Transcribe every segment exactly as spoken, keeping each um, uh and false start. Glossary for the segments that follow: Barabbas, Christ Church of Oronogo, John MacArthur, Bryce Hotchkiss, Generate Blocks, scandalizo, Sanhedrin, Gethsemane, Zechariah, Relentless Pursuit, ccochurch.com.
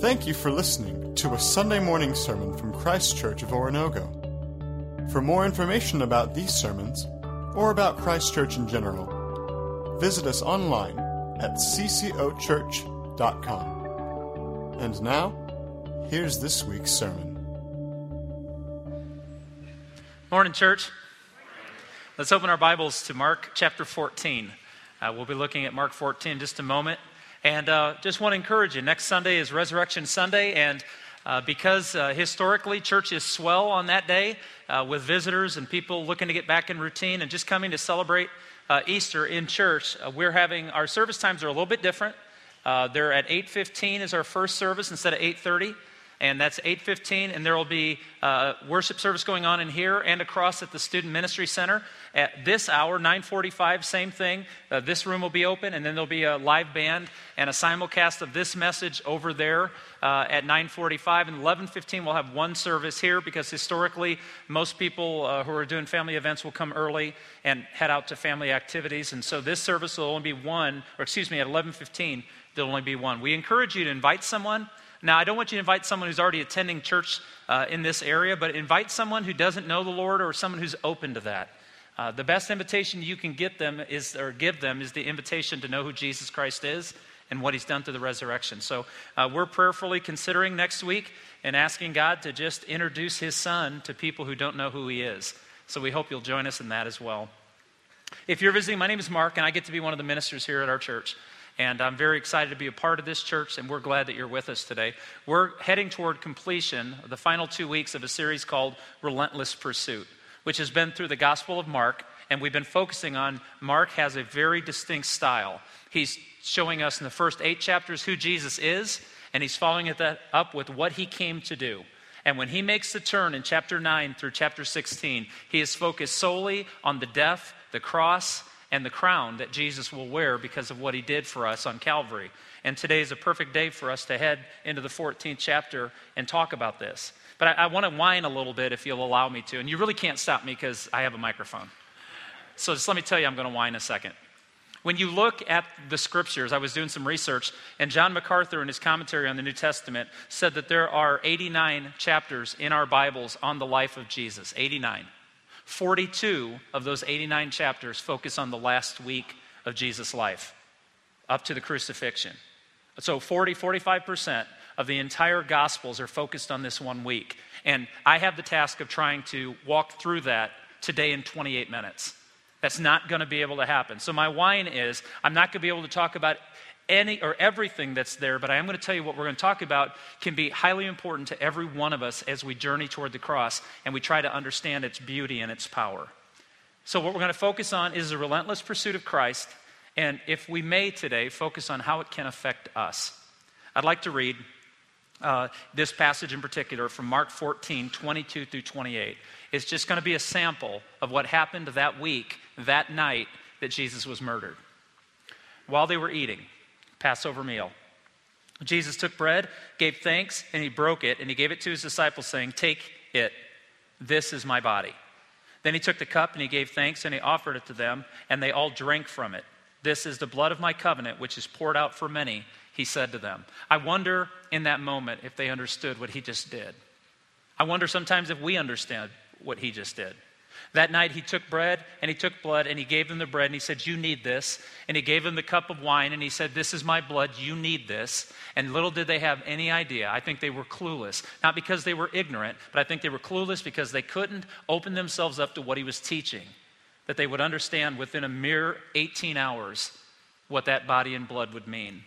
Thank you for listening to a Sunday morning sermon from Christ Church of Oronogo. For more information about these sermons, or about Christ Church in general, visit us online at c c o church dot com. And now, here's this week's sermon. Morning, church. Let's open our Bibles to Mark chapter fourteen. Uh, we'll be looking at Mark fourteen in just a moment. And uh, just want to encourage you, next Sunday is Resurrection Sunday, and uh, because uh, historically churches swell on that day uh, with visitors and people looking to get back in routine and just coming to celebrate uh, Easter in church, uh, we're having, our service times are a little bit different. Uh, they're at eight fifteen is our first service instead of eight thirty. And that's eight fifteen, and there will be uh, worship service going on in here and across at the Student Ministry Center. At this hour, nine forty-five, same thing. Uh, this room will be open, and then there'll be a live band and a simulcast of this message over there uh, at nine forty-five. And eleven fifteen, we'll have one service here because historically, most people uh, who are doing family events will come early and head out to family activities. And so this service will only be one, or excuse me, at eleven fifteen, there'll only be one. We encourage you to invite someone. Now, I don't want you to invite someone who's already attending church uh, in this area, but invite someone who doesn't know the Lord or someone who's open to that. Uh, the best invitation you can get them is, or give them is the invitation to know who Jesus Christ is and what he's done through the resurrection. So uh, we're prayerfully considering next week and asking God to just introduce his son to people who don't know who he is. So we hope you'll join us in that as well. If you're visiting, my name is Mark, and I get to be one of the ministers here at our church. And I'm very excited to be a part of this church, and we're glad that you're with us today. We're heading toward completion of the final two weeks of a series called Relentless Pursuit, which has been through the Gospel of Mark, and we've been focusing on Mark has a very distinct style. He's showing us in the first eight chapters who Jesus is, and he's following it up with what he came to do. And when he makes the turn in chapter nine through chapter sixteen, he is focused solely on the death, the cross, and the crown that Jesus will wear because of what he did for us on Calvary. And today is a perfect day for us to head into the fourteenth chapter and talk about this. But I, I want to whine a little bit if you'll allow me to. And you really can't stop me because I have a microphone. So just let me tell you, I'm going to whine a second. When you look at the scriptures, I was doing some research, and John MacArthur in his commentary on the New Testament said that there are eighty-nine chapters in our Bibles on the life of Jesus, eighty-nine. forty-two of those eighty-nine chapters focus on the last week of Jesus' life, up to the crucifixion. So forty, forty-five percent of the entire Gospels are focused on this one week. And I have the task of trying to walk through that today in twenty-eight minutes. That's not going to be able to happen. So my whine is, I'm not going to be able to talk about any or everything that's there, but I am going to tell you what we're going to talk about can be highly important to every one of us as we journey toward the cross and we try to understand its beauty and its power. So what we're going to focus on is the relentless pursuit of Christ, and if we may today, focus on how it can affect us. I'd like to read uh, this passage in particular from Mark fourteen, twenty-two through twenty-eight. It's just going to be a sample of what happened that week, that night that Jesus was murdered. While they were eating, Passover meal, Jesus took bread, gave thanks, and he broke it, and he gave it to his disciples, saying, "Take it, this is my body." Then he took the cup, and he gave thanks, and he offered it to them, and they all drank from it. "This is the blood of my covenant, which is poured out for many," he said to them. I wonder in that moment if they understood what he just did. I wonder sometimes if we understand what he just did. That night he took bread and he took blood and he gave them the bread and he said, "You need this." And he gave them the cup of wine and he said, "This is my blood, you need this." And little did they have any idea. I think they were clueless, not because they were ignorant, but I think they were clueless because they couldn't open themselves up to what he was teaching, that they would understand within a mere eighteen hours what that body and blood would mean.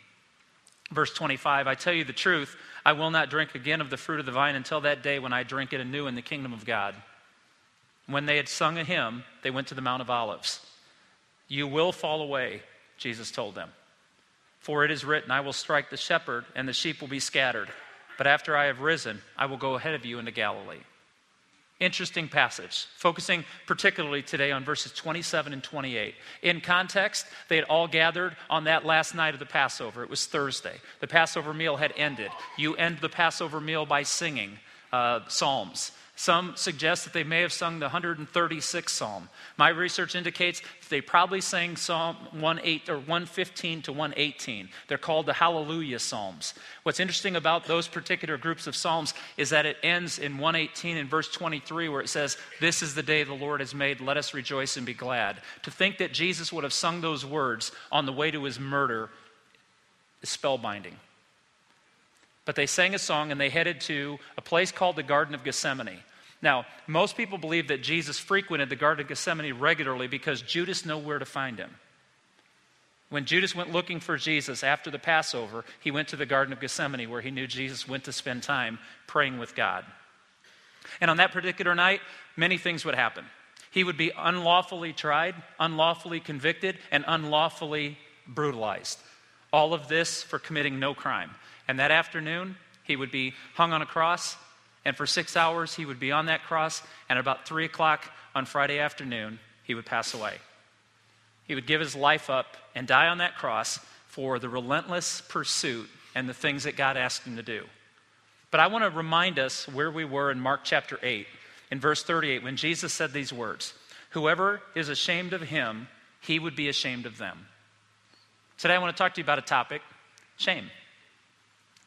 Verse twenty-five, "I tell you the truth, I will not drink again of the fruit of the vine until that day when I drink it anew in the kingdom of God." When they had sung a hymn, they went to the Mount of Olives. "You will fall away," Jesus told them. "For it is written, I will strike the shepherd and the sheep will be scattered. But after I have risen, I will go ahead of you into Galilee." Interesting passage, focusing particularly today on verses twenty-seven and twenty-eight. In context, they had all gathered on that last night of the Passover. It was Thursday. The Passover meal had ended. You end the Passover meal by singing uh, psalms. Some suggest that they may have sung the one hundred thirty-sixth Psalm. My research indicates that they probably sang Psalm one fifteen to one eighteen. They're called the Hallelujah Psalms. What's interesting about those particular groups of Psalms is that it ends in one eighteen in verse twenty-three, where it says, "This is the day the Lord has made, let us rejoice and be glad." To think that Jesus would have sung those words on the way to his murder is spellbinding. But they sang a song and they headed to a place called the Garden of Gethsemane. Now, most people believe that Jesus frequented the Garden of Gethsemane regularly because Judas knew where to find him. When Judas went looking for Jesus after the Passover, he went to the Garden of Gethsemane, where he knew Jesus went to spend time praying with God. And on that particular night, many things would happen. He would be unlawfully tried, unlawfully convicted, and unlawfully brutalized. All of this for committing no crime. And that afternoon, he would be hung on a cross, and for six hours, he would be on that cross, and at about three o'clock on Friday afternoon, he would pass away. He would give his life up and die on that cross for the relentless pursuit and the things that God asked him to do. But I want to remind us where we were in Mark chapter eight, in verse thirty-eight, when Jesus said these words, "Whoever is ashamed of him, he would be ashamed of them." Today, I want to talk to you about a topic, shame.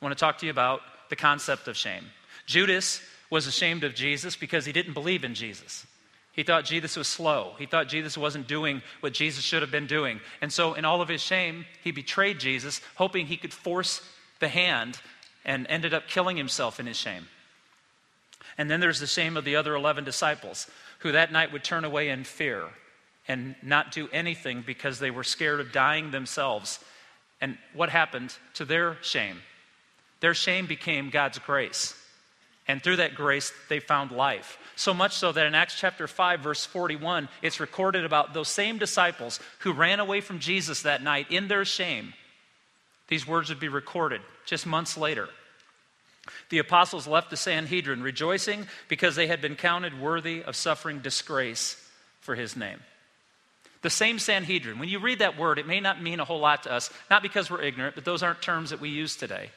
I want to talk to you about the concept of shame. Judas was ashamed of Jesus because he didn't believe in Jesus. He thought Jesus was slow. He thought Jesus wasn't doing what Jesus should have been doing. And so in all of his shame, he betrayed Jesus, hoping he could force the hand, and ended up killing himself in his shame. And then there's the shame of the other eleven disciples, who that night would turn away in fear and not do anything because they were scared of dying themselves. And what happened to their shame? Their shame became God's grace. And through that grace, they found life. So much so that in Acts chapter five, verse forty-one, it's recorded about those same disciples who ran away from Jesus that night in their shame. These words would be recorded just months later. The apostles left the Sanhedrin rejoicing because they had been counted worthy of suffering disgrace for his name. The same Sanhedrin. When you read that word, it may not mean a whole lot to us, not because we're ignorant, but those aren't terms that we use today.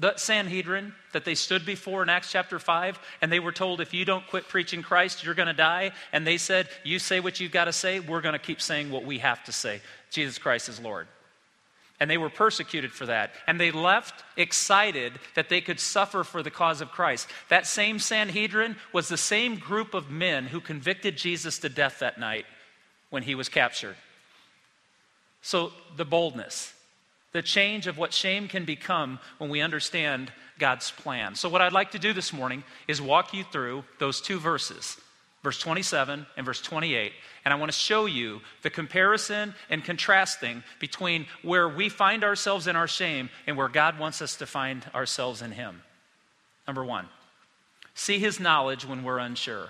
The Sanhedrin that they stood before in Acts chapter five, and they were told, if you don't quit preaching Christ, you're going to die. And they said, you say what you've got to say, we're going to keep saying what we have to say. Jesus Christ is Lord. And they were persecuted for that. And they left excited that they could suffer for the cause of Christ. That same Sanhedrin was the same group of men who convicted Jesus to death that night when he was captured. So the boldness, the change of what shame can become when we understand God's plan. So what I'd like to do this morning is walk you through those two verses, verse twenty-seven and verse twenty-eight, and I want to show you the comparison and contrasting between where we find ourselves in our shame and where God wants us to find ourselves in him. Number one, see his knowledge when we're unsure.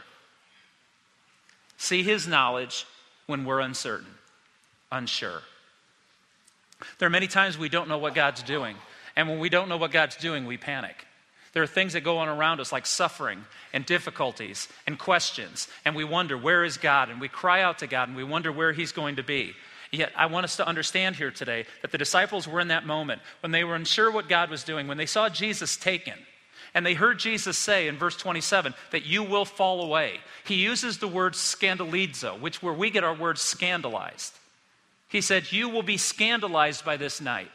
See his knowledge when we're uncertain, unsure. There are many times we don't know what God's doing. And when we don't know what God's doing, we panic. There are things that go on around us like suffering and difficulties and questions. And we wonder, where is God? And we cry out to God and we wonder where he's going to be. Yet I want us to understand here today that the disciples were in that moment when they were unsure what God was doing, when they saw Jesus taken. And they heard Jesus say in verse twenty-seven that you will fall away. He uses the word scandalizo, which where we get our word scandalized. He said, you will be scandalized by this night.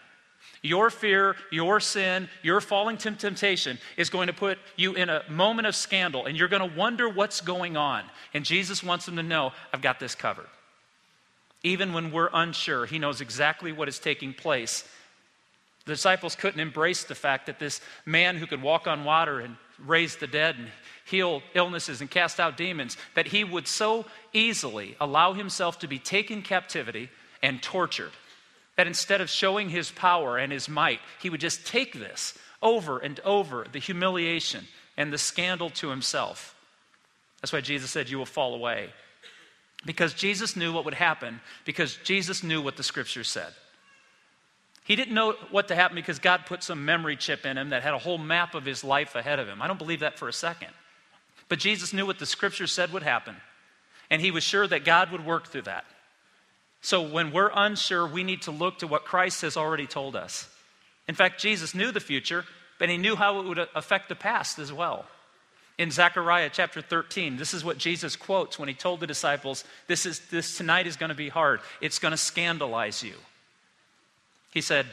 Your fear, your sin, your falling to temptation is going to put you in a moment of scandal, and you're going to wonder what's going on. And Jesus wants them to know, I've got this covered. Even when we're unsure, he knows exactly what is taking place. The disciples couldn't embrace the fact that this man who could walk on water and raise the dead and heal illnesses and cast out demons, that he would so easily allow himself to be taken captivity and tortured, that instead of showing his power and his might, he would just take this over and over, the humiliation and the scandal to himself. That's why Jesus said, you will fall away. Because Jesus knew what would happen, because Jesus knew what the scripture said. He didn't know what to happen because God put some memory chip in him that had a whole map of his life ahead of him. I don't believe that for a second. But Jesus knew what the scripture said would happen, and he was sure that God would work through that. So when we're unsure, we need to look to what Christ has already told us. In fact, Jesus knew the future, but he knew how it would affect the past as well. In Zechariah chapter thirteen, this is what Jesus quotes when he told the disciples, this is this tonight is going to be hard. It's going to scandalize you. He said,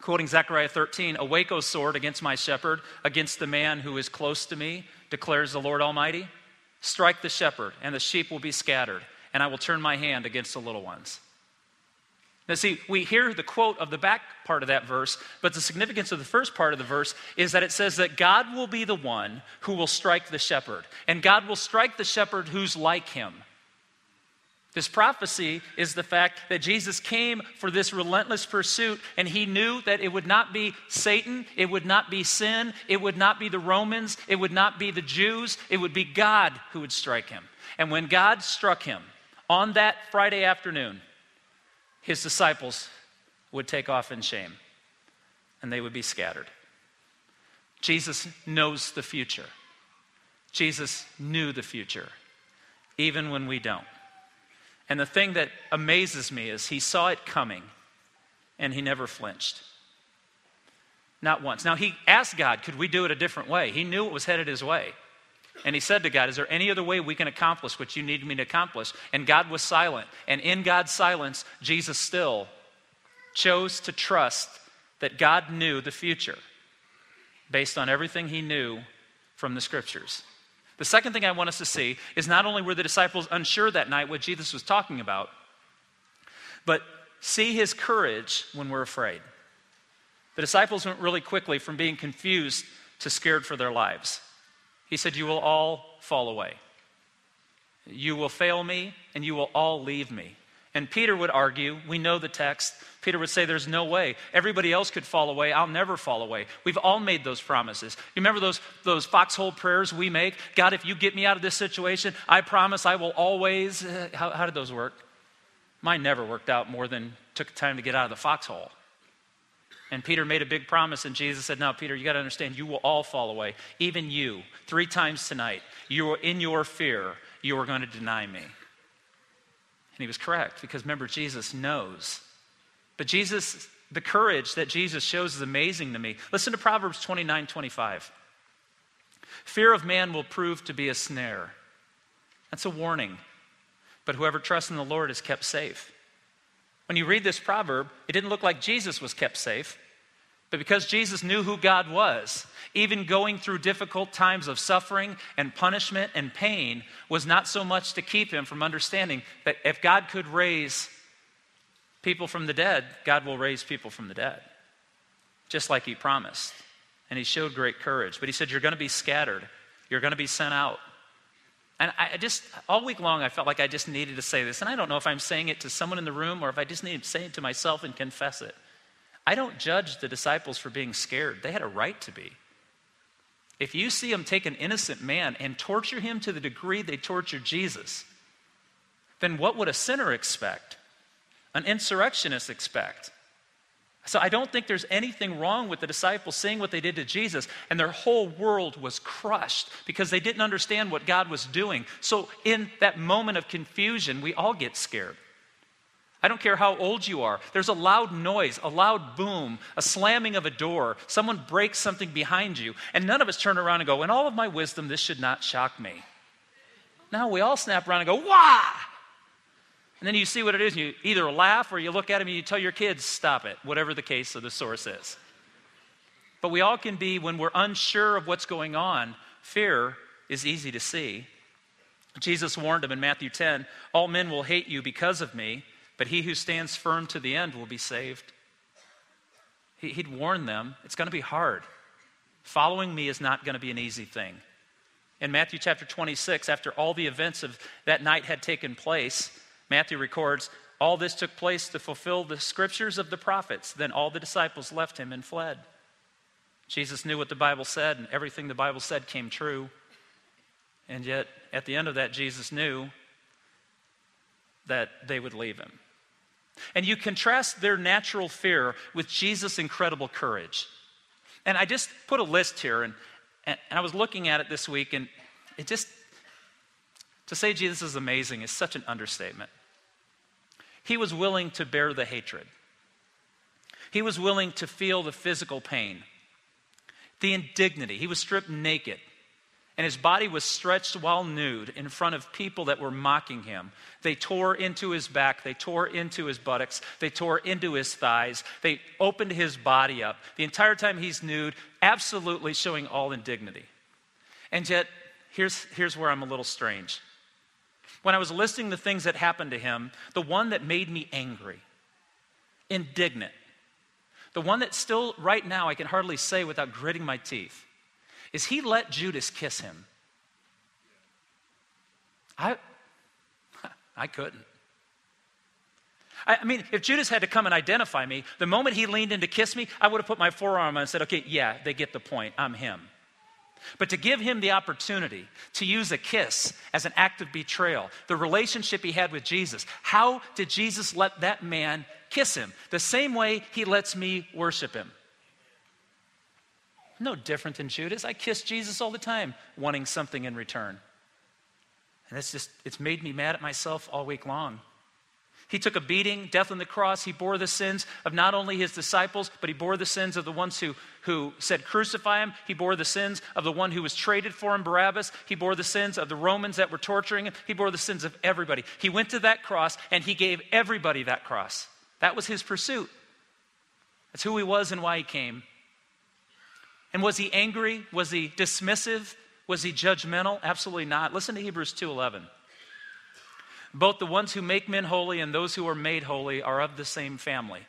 quoting Zechariah thirteen, "Awake, O sword, against my shepherd, against the man who is close to me, declares the Lord Almighty. Strike the shepherd, and the sheep will be scattered, and I will turn my hand against the little ones." Now see, we hear the quote of the back part of that verse, but the significance of the first part of the verse is that it says that God will be the one who will strike the shepherd, and God will strike the shepherd who's like him. This prophecy is the fact that Jesus came for this relentless pursuit, and he knew that it would not be Satan, it would not be sin, it would not be the Romans, it would not be the Jews, it would be God who would strike him. And when God struck him on that Friday afternoon, his disciples would take off in shame, and they would be scattered. Jesus knows the future. Jesus knew the future, even when we don't. And the thing that amazes me is he saw it coming, and he never flinched. Not once. Now, he asked God, could we do it a different way? He knew it was headed his way. And he said to God, is there any other way we can accomplish what you need me to accomplish? And God was silent. And in God's silence, Jesus still chose to trust that God knew the future based on everything he knew from the scriptures. The second thing I want us to see is not only were the disciples unsure that night what Jesus was talking about, but see his courage when we're afraid. The disciples went really quickly from being confused to scared for their lives. He said, you will all fall away. You will fail me, and you will all leave me. And Peter would argue, we know the text. Peter would say, there's no way. Everybody else could fall away. I'll never fall away. We've all made those promises. You remember those, those foxhole prayers we make? God, if you get me out of this situation, I promise I will always. How, how did those work? Mine never worked out more than took time to get out of the foxhole. And Peter made a big promise, and Jesus said, now, Peter, you got to understand, you will all fall away, even you. Three times tonight, you were in your fear, you were going to deny me. And he was correct, because remember, Jesus knows. But Jesus, the courage that Jesus shows is amazing to me. Listen to Proverbs twenty-nine twenty-five. Fear of man will prove to be a snare. That's a warning. But whoever trusts in the Lord is kept safe. When you read this proverb, it didn't look like Jesus was kept safe, but because Jesus knew who God was, even going through difficult times of suffering and punishment and pain was not so much to keep him from understanding that if God could raise people from the dead, God will raise people from the dead, just like he promised. And he showed great courage, but he said, you're going to be scattered. You're going to be sent out. And I just, all week long, I felt like I just needed to say this. And I don't know if I'm saying it to someone in the room or if I just need to say it to myself and confess it. I don't judge the disciples for being scared. They had a right to be. If you see them take an innocent man and torture him to the degree they tortured Jesus, then what would a sinner expect? An insurrectionist expect? So I don't think there's anything wrong with the disciples seeing what they did to Jesus, and their whole world was crushed because they didn't understand what God was doing. So in that moment of confusion, we all get scared. I don't care how old you are. There's a loud noise, a loud boom, a slamming of a door. Someone breaks something behind you, and none of us turn around and go, in all of my wisdom, this should not shock me. No, we all snap around and go, wah! And then you see what it is, and you either laugh or you look at him and you tell your kids, stop it, whatever the case of the source is. But we all can be, when we're unsure of what's going on, fear is easy to see. Jesus warned him in Matthew ten, all men will hate you because of me, but he who stands firm to the end will be saved. He'd warned them, it's going to be hard. Following me is not going to be an easy thing. In Matthew chapter twenty-six, after all the events of that night had taken place, Matthew records, all this took place to fulfill the scriptures of the prophets. Then all the disciples left him and fled. Jesus knew what the Bible said, and everything the Bible said came true. And yet, at the end of that, Jesus knew that they would leave him. And you contrast their natural fear with Jesus' incredible courage. And I just put a list here, and, and I was looking at it this week, and it just, to say Jesus is amazing is such an understatement. He was willing to bear the hatred. He was willing to feel the physical pain, the indignity. He was stripped naked. and his body was stretched while nude in front of people that were mocking him. They tore into his back, they tore into his buttocks, they tore into his thighs, they opened his body up. The entire time he's nude, absolutely showing all indignity. And yet, here's, here's where I'm a little strange. When I was listing the things that happened to him, the one that made me angry, indignant, the one that still right now I can hardly say without gritting my teeth, is he let Judas kiss him. I, I couldn't. I, I mean, if Judas had to come and identify me, the moment he leaned in to kiss me, I would have put my forearm on and said, okay, yeah, they get the point, I'm him. But to give him the opportunity to use a kiss as an act of betrayal, the relationship he had with Jesus, how did Jesus let that man kiss him? The same way he lets me worship him. No different than Judas. I kiss Jesus all the time, wanting something in return. And it's just, it's made me mad at myself all week long. He took a beating, death on the cross. He bore the sins of not only his disciples, but he bore the sins of the ones who, who said, crucify him. He bore the sins of the one who was traded for him, Barabbas. He bore the sins of the Romans that were torturing him. He bore the sins of everybody. He went to that cross and he gave everybody that cross. That was his pursuit. That's who he was and why he came. And was he angry? Was he dismissive? Was he judgmental? Absolutely not. Listen to Hebrews two eleven. Both the ones who make men holy and those who are made holy are of the same family.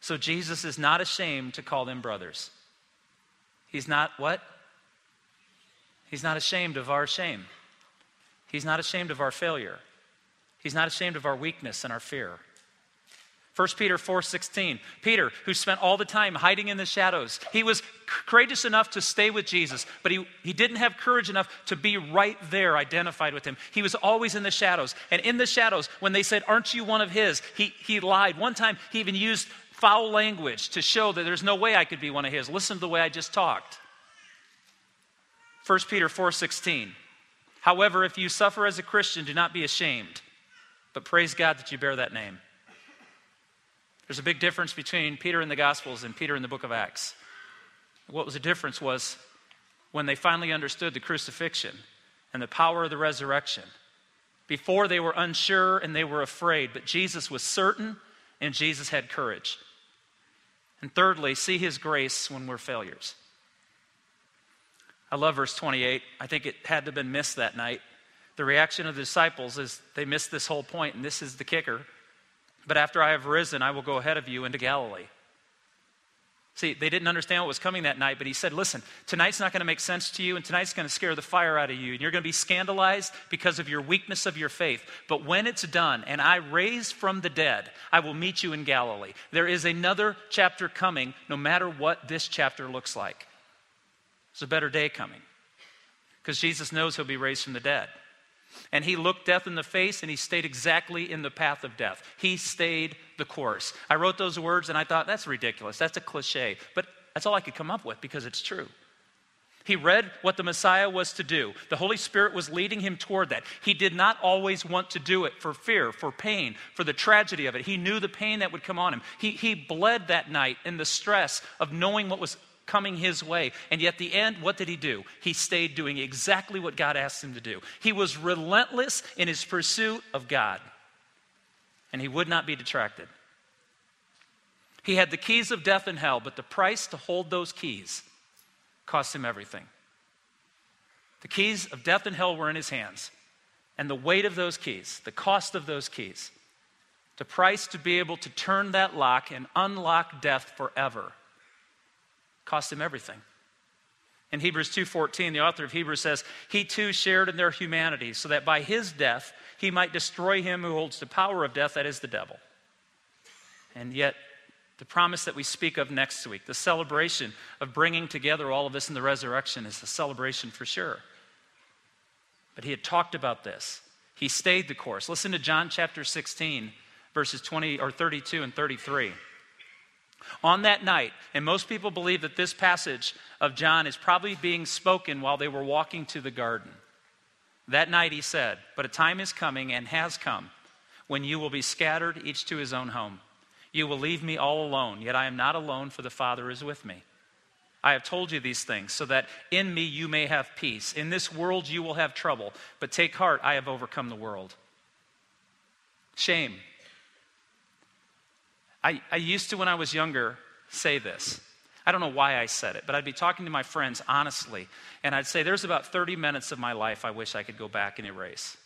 So Jesus is not ashamed to call them brothers. He's not what? He's not ashamed of our shame. He's not ashamed of our failure. He's not ashamed of our weakness and our fear. First Peter four sixteen, Peter, who spent all the time hiding in the shadows, he was courageous enough to stay with Jesus, but he, he didn't have courage enough to be right there identified with him. He was always in the shadows. And in the shadows, when they said, aren't you one of his? He, he lied. One time, he even used foul language to show that there's no way I could be one of his. Listen to the way I just talked. First Peter four sixteen, however, if you suffer as a Christian, do not be ashamed, but praise God that you bear that name. There's a big difference between Peter in the Gospels and Peter in the book of Acts. What was the difference was when they finally understood the crucifixion and the power of the resurrection. Before they were unsure and they were afraid, but Jesus was certain and Jesus had courage. And thirdly, see his grace when we're failures. I love verse twenty-eight. I think it had to have been missed that night. The reaction of the disciples is they missed this whole point, and this is the kicker. But after I have risen, I will go ahead of you into Galilee. See, they didn't understand what was coming that night, but he said, listen, tonight's not going to make sense to you, and tonight's going to scare the fire out of you, and you're going to be scandalized because of your weakness of your faith. But when it's done, and I raise from the dead, I will meet you in Galilee. There is another chapter coming, no matter what this chapter looks like. There's a better day coming, because Jesus knows he'll be raised from the dead. And he looked death in the face, and he stayed exactly in the path of death. He stayed the course. I wrote those words, and I thought, that's ridiculous. That's a cliche. But that's all I could come up with, because it's true. He read what the Messiah was to do. The Holy Spirit was leading him toward that. He did not always want to do it for fear, for pain, for the tragedy of it. He knew the pain that would come on him. He, he bled that night in the stress of knowing what was coming his way. And yet the end, what did he do? He stayed doing exactly what God asked him to do. He was relentless in his pursuit of God. And he would not be detracted. He had the keys of death and hell, but the price to hold those keys cost him everything. The keys of death and hell were in his hands. And the weight of those keys, the cost of those keys, the price to be able to turn that lock and unlock death forever, cost him everything. In Hebrews two fourteen, the author of Hebrews says, he too shared in their humanity so that by his death, he might destroy him who holds the power of death, that is the devil. And yet, the promise that we speak of next week, the celebration of bringing together all of us in the resurrection is the celebration for sure. But he had talked about this. He stayed the course. Listen to John chapter sixteen, verses twenty or thirty-two and thirty-three. On that night, and most people believe that this passage of John is probably being spoken while they were walking to the garden. That night he said, but a time is coming and has come when you will be scattered each to his own home. You will leave me all alone, yet I am not alone, for the Father is with me. I have told you these things so that in me you may have peace. In this world you will have trouble, but take heart, I have overcome the world. Shame. I, I used to, when I was younger, say this. I don't know why I said it, but I'd be talking to my friends honestly, and I'd say there's about thirty minutes of my life I wish I could go back and erase.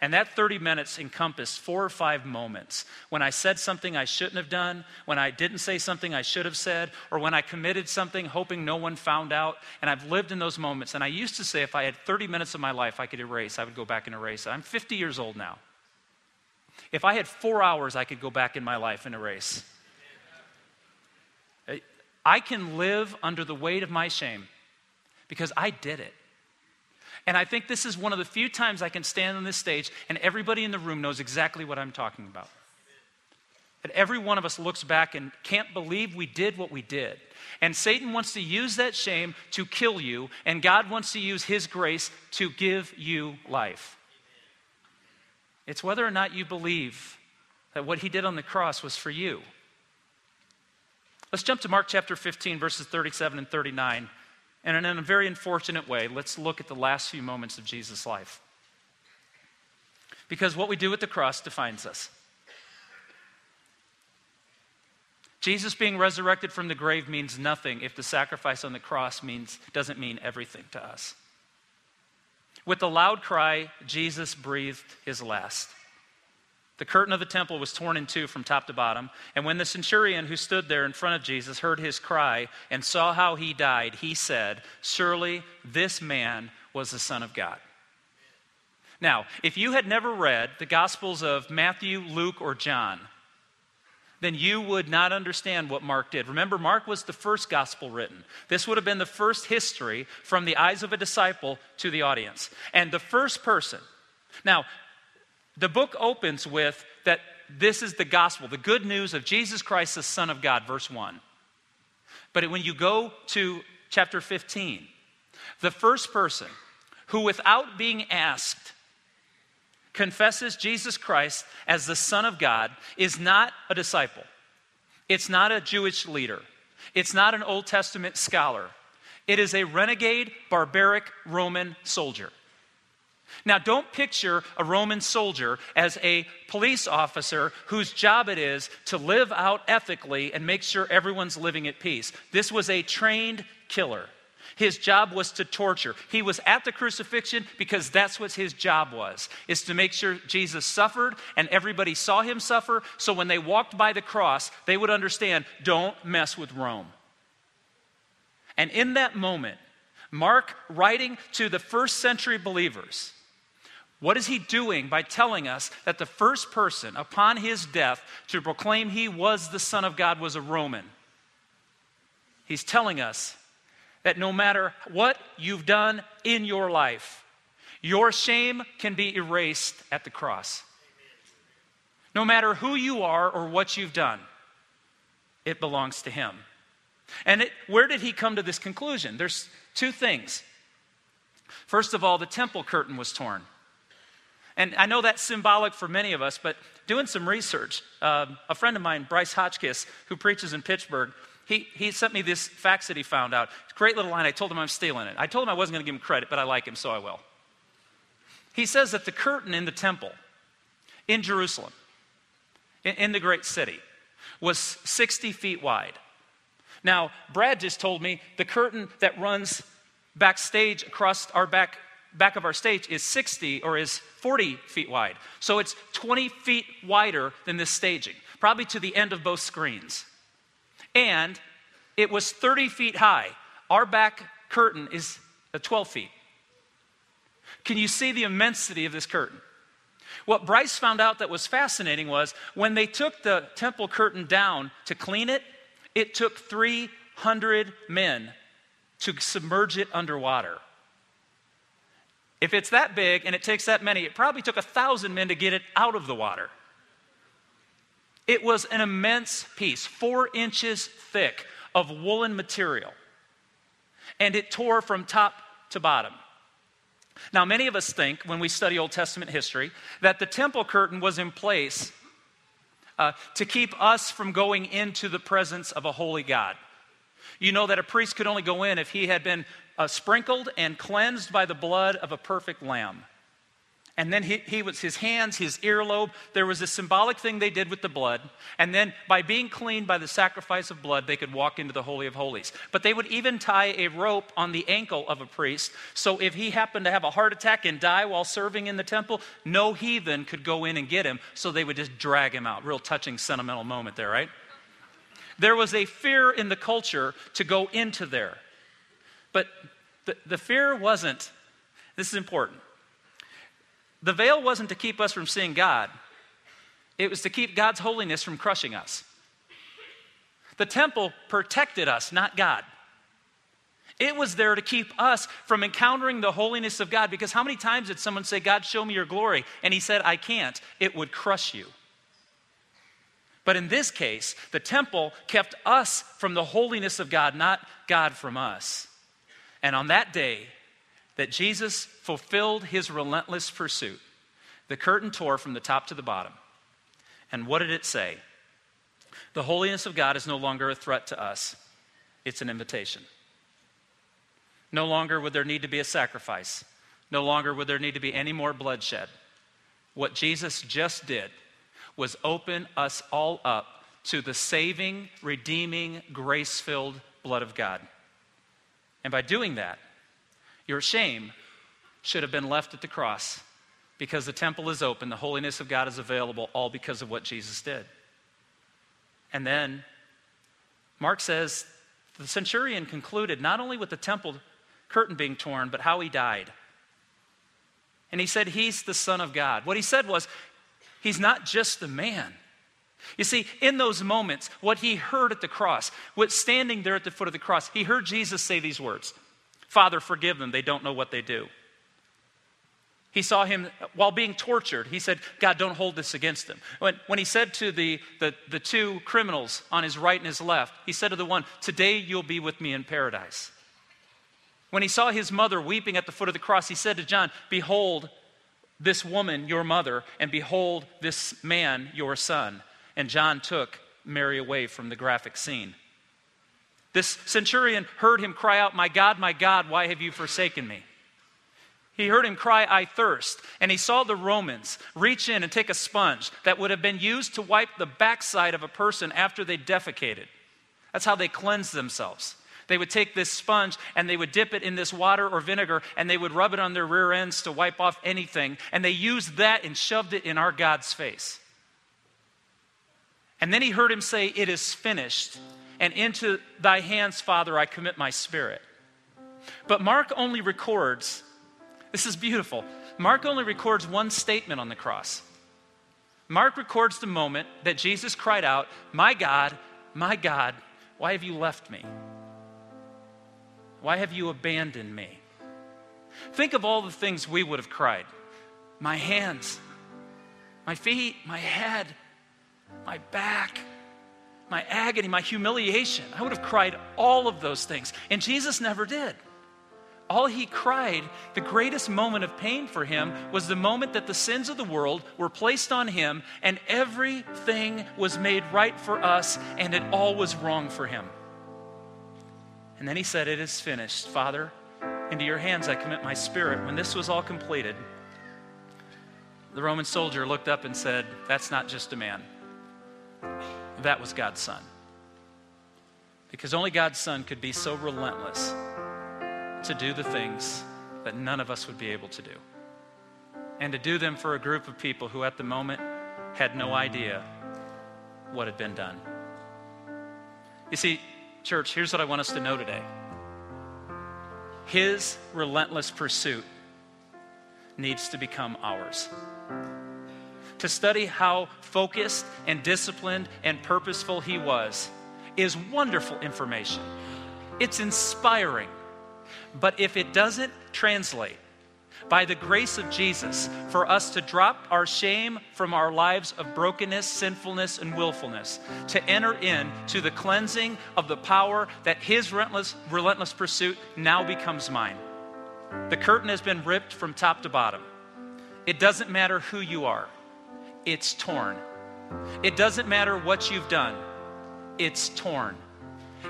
And that thirty minutes encompassed four or five moments when I said something I shouldn't have done, when I didn't say something I should have said, or when I committed something hoping no one found out, and I've lived in those moments. And I used to say if I had thirty minutes of my life I could erase, I would go back and erase it. I'm fifty years old now. If I had four hours, I could go back in my life and erase. I can live under the weight of my shame because I did it. And I think this is one of the few times I can stand on this stage and everybody in the room knows exactly what I'm talking about. And every one of us looks back and can't believe we did what we did. And Satan wants to use that shame to kill you, and God wants to use his grace to give you life. It's whether or not you believe that what he did on the cross was for you. Let's jump to Mark chapter fifteen, verses thirty-seven and thirty-nine. And in a very unfortunate way, let's look at the last few moments of Jesus' life. Because what we do at the cross defines us. Jesus being resurrected from the grave means nothing if the sacrifice on the cross means doesn't mean everything to us. With a loud cry, Jesus breathed his last. The curtain of the temple was torn in two from top to bottom, and when the centurion who stood there in front of Jesus heard his cry and saw how he died, he said, "Surely this man was the Son of God." Now, if you had never read the Gospels of Matthew, Luke, or John, then you would not understand what Mark did. Remember, Mark was the first gospel written. This would have been the first history from the eyes of a disciple to the audience. And the first person. Now, the book opens with that this is the gospel, the good news of Jesus Christ, the Son of God, verse one. But when you go to chapter fifteen, the first person who, without being asked, confesses Jesus Christ as the Son of God is not a disciple. It's not a Jewish leader. It's not an Old Testament scholar. It is a renegade, barbaric Roman soldier. Now, don't picture a Roman soldier as a police officer whose job it is to live out ethically and make sure everyone's living at peace. This was a trained killer. His job was to torture. He was at the crucifixion because that's what his job was, is to make sure Jesus suffered and everybody saw him suffer. So when they walked by the cross, they would understand, don't mess with Rome. And in that moment, Mark, writing to the first century believers, what is he doing by telling us that the first person upon his death to proclaim he was the Son of God was a Roman? He's telling us that no matter what you've done in your life, your shame can be erased at the cross. No matter who you are or what you've done, it belongs to him. And it, where did he come to this conclusion? There's two things. First of all, the temple curtain was torn. And I know that's symbolic for many of us, but doing some research, uh, a friend of mine, Bryce Hotchkiss, who preaches in Pittsburgh, He, he sent me this facts that he found out. Great little line. I told him I'm stealing it. I told him I wasn't going to give him credit, but I like him, so I will. He says that the curtain in the temple in Jerusalem, in, in the great city, was sixty feet wide. Now, Brad just told me the curtain that runs backstage across our back, back of our stage is sixty or is forty feet wide. So it's twenty feet wider than this staging, probably to the end of both screens. And it was thirty feet high. Our back curtain is twelve feet. Can you see the immensity of this curtain? What Bryce found out that was fascinating was when they took the temple curtain down to clean it, it took three hundred men to submerge it underwater. If it's that big and it takes that many, it probably took one thousand men to get it out of the water. It was an immense piece, four inches thick of woolen material. And it tore from top to bottom. Now, many of us think, when we study Old Testament history, that the temple curtain was in place uh, to keep us from going into the presence of a holy God. You know that a priest could only go in if he had been uh, sprinkled and cleansed by the blood of a perfect lamb. And then he, he was, his hands, his earlobe, there was a symbolic thing they did with the blood. And then by being cleaned by the sacrifice of blood, they could walk into the Holy of Holies. But they would even tie a rope on the ankle of a priest. So if he happened to have a heart attack and die while serving in the temple, no heathen could go in and get him. So they would just drag him out. Real touching, sentimental moment there, right? There was a fear in the culture to go into there. But the, the fear wasn't, this is important. The veil wasn't to keep us from seeing God. It was to keep God's holiness from crushing us. The temple protected us, not God. It was there to keep us from encountering the holiness of God, because how many times did someone say, God, show me your glory? And he said, I can't. It would crush you. But in this case, the temple kept us from the holiness of God, not God from us. And on that day, that Jesus fulfilled his relentless pursuit, the curtain tore from the top to the bottom. And what did it say? The holiness of God is no longer a threat to us. It's an invitation. No longer would there need to be a sacrifice. No longer would there need to be any more bloodshed. What Jesus just did was open us all up to the saving, redeeming, grace-filled blood of God. And by doing that, your shame should have been left at the cross, because the temple is open, the holiness of God is available, all because of what Jesus did. And then Mark says the centurion concluded not only with the temple curtain being torn, but how he died. And he said, he's the Son of God. What he said was, he's not just the man. You see, in those moments, what he heard at the cross, what standing there at the foot of the cross, he heard Jesus say these words, Father, forgive them, they don't know what they do. He saw him, while being tortured, he said, God, don't hold this against them. When, when he said to the, the, the two criminals on his right and his left, he said to the one, today you'll be with me in paradise. When he saw his mother weeping at the foot of the cross, he said to John, behold this woman, your mother, and behold this man, your son. And John took Mary away from the graphic scene. This centurion heard him cry out, my God, my God, why have you forsaken me? He heard him cry, I thirst. And he saw the Romans reach in and take a sponge that would have been used to wipe the backside of a person after they defecated. That's how they cleansed themselves. They would take this sponge and they would dip it in this water or vinegar and they would rub it on their rear ends to wipe off anything. And they used that and shoved it in our God's face. And then he heard him say, it is finished. And into thy hands, Father, I commit my spirit. But Mark only records, this is beautiful, Mark only records one statement on the cross. Mark records the moment that Jesus cried out, my God, my God, why have you left me? Why have you abandoned me? Think of all the things we would have cried. My hands, my feet, my head, my back, my agony, my humiliation. I would have cried all of those things. And Jesus never did. All he cried, the greatest moment of pain for him, was the moment that the sins of the world were placed on him and everything was made right for us and it all was wrong for him. And then he said, it is finished. Father, into your hands I commit my spirit. When this was all completed, the Roman soldier looked up and said, that's not just a man. That was God's Son. Because only God's Son could be so relentless to do the things that none of us would be able to do. And to do them for a group of people who at the moment had no idea what had been done. You see, church, here's what I want us to know today. His relentless pursuit needs to become ours. To study how focused and disciplined and purposeful he was is wonderful information. It's inspiring. But if it doesn't translate by the grace of Jesus for us to drop our shame from our lives of brokenness, sinfulness, and willfulness, to enter in to the cleansing of the power that his relentless, relentless pursuit now becomes mine. The curtain has been ripped from top to bottom. It doesn't matter who you are. It's torn. It doesn't matter what you've done. It's torn.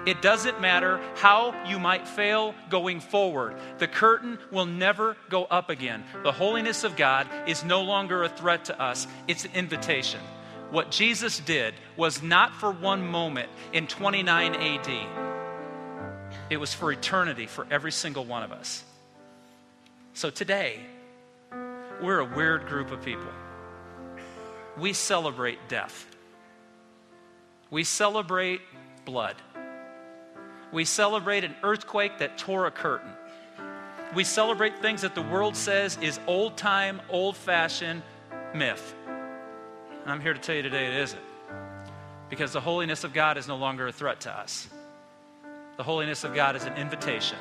It doesn't matter how you might fail going forward. The curtain will never go up again. The holiness of God is no longer a threat to us. It's an invitation. What Jesus did was not for one moment in twenty-nine A D. It was for eternity for every single one of us. So today, we're a weird group of people. We celebrate death. We celebrate blood. We celebrate an earthquake that tore a curtain. We celebrate things that the world says is old-time, old-fashioned myth. And I'm here to tell you today it isn't. Because the holiness of God is no longer a threat to us. The holiness of God is an invitation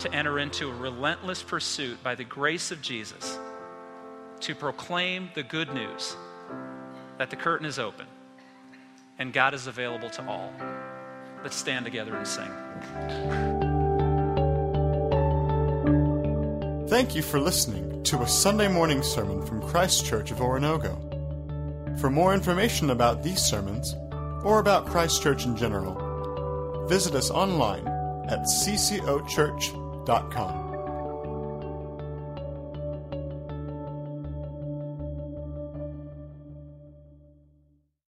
to enter into a relentless pursuit by the grace of Jesus to proclaim the good news that the curtain is open and God is available to all. Let's stand together and sing. Thank you for listening to a Sunday morning sermon from Christ Church of Oronogo. For more information about these sermons, or about Christ Church in general, visit us online at c c o church dot com.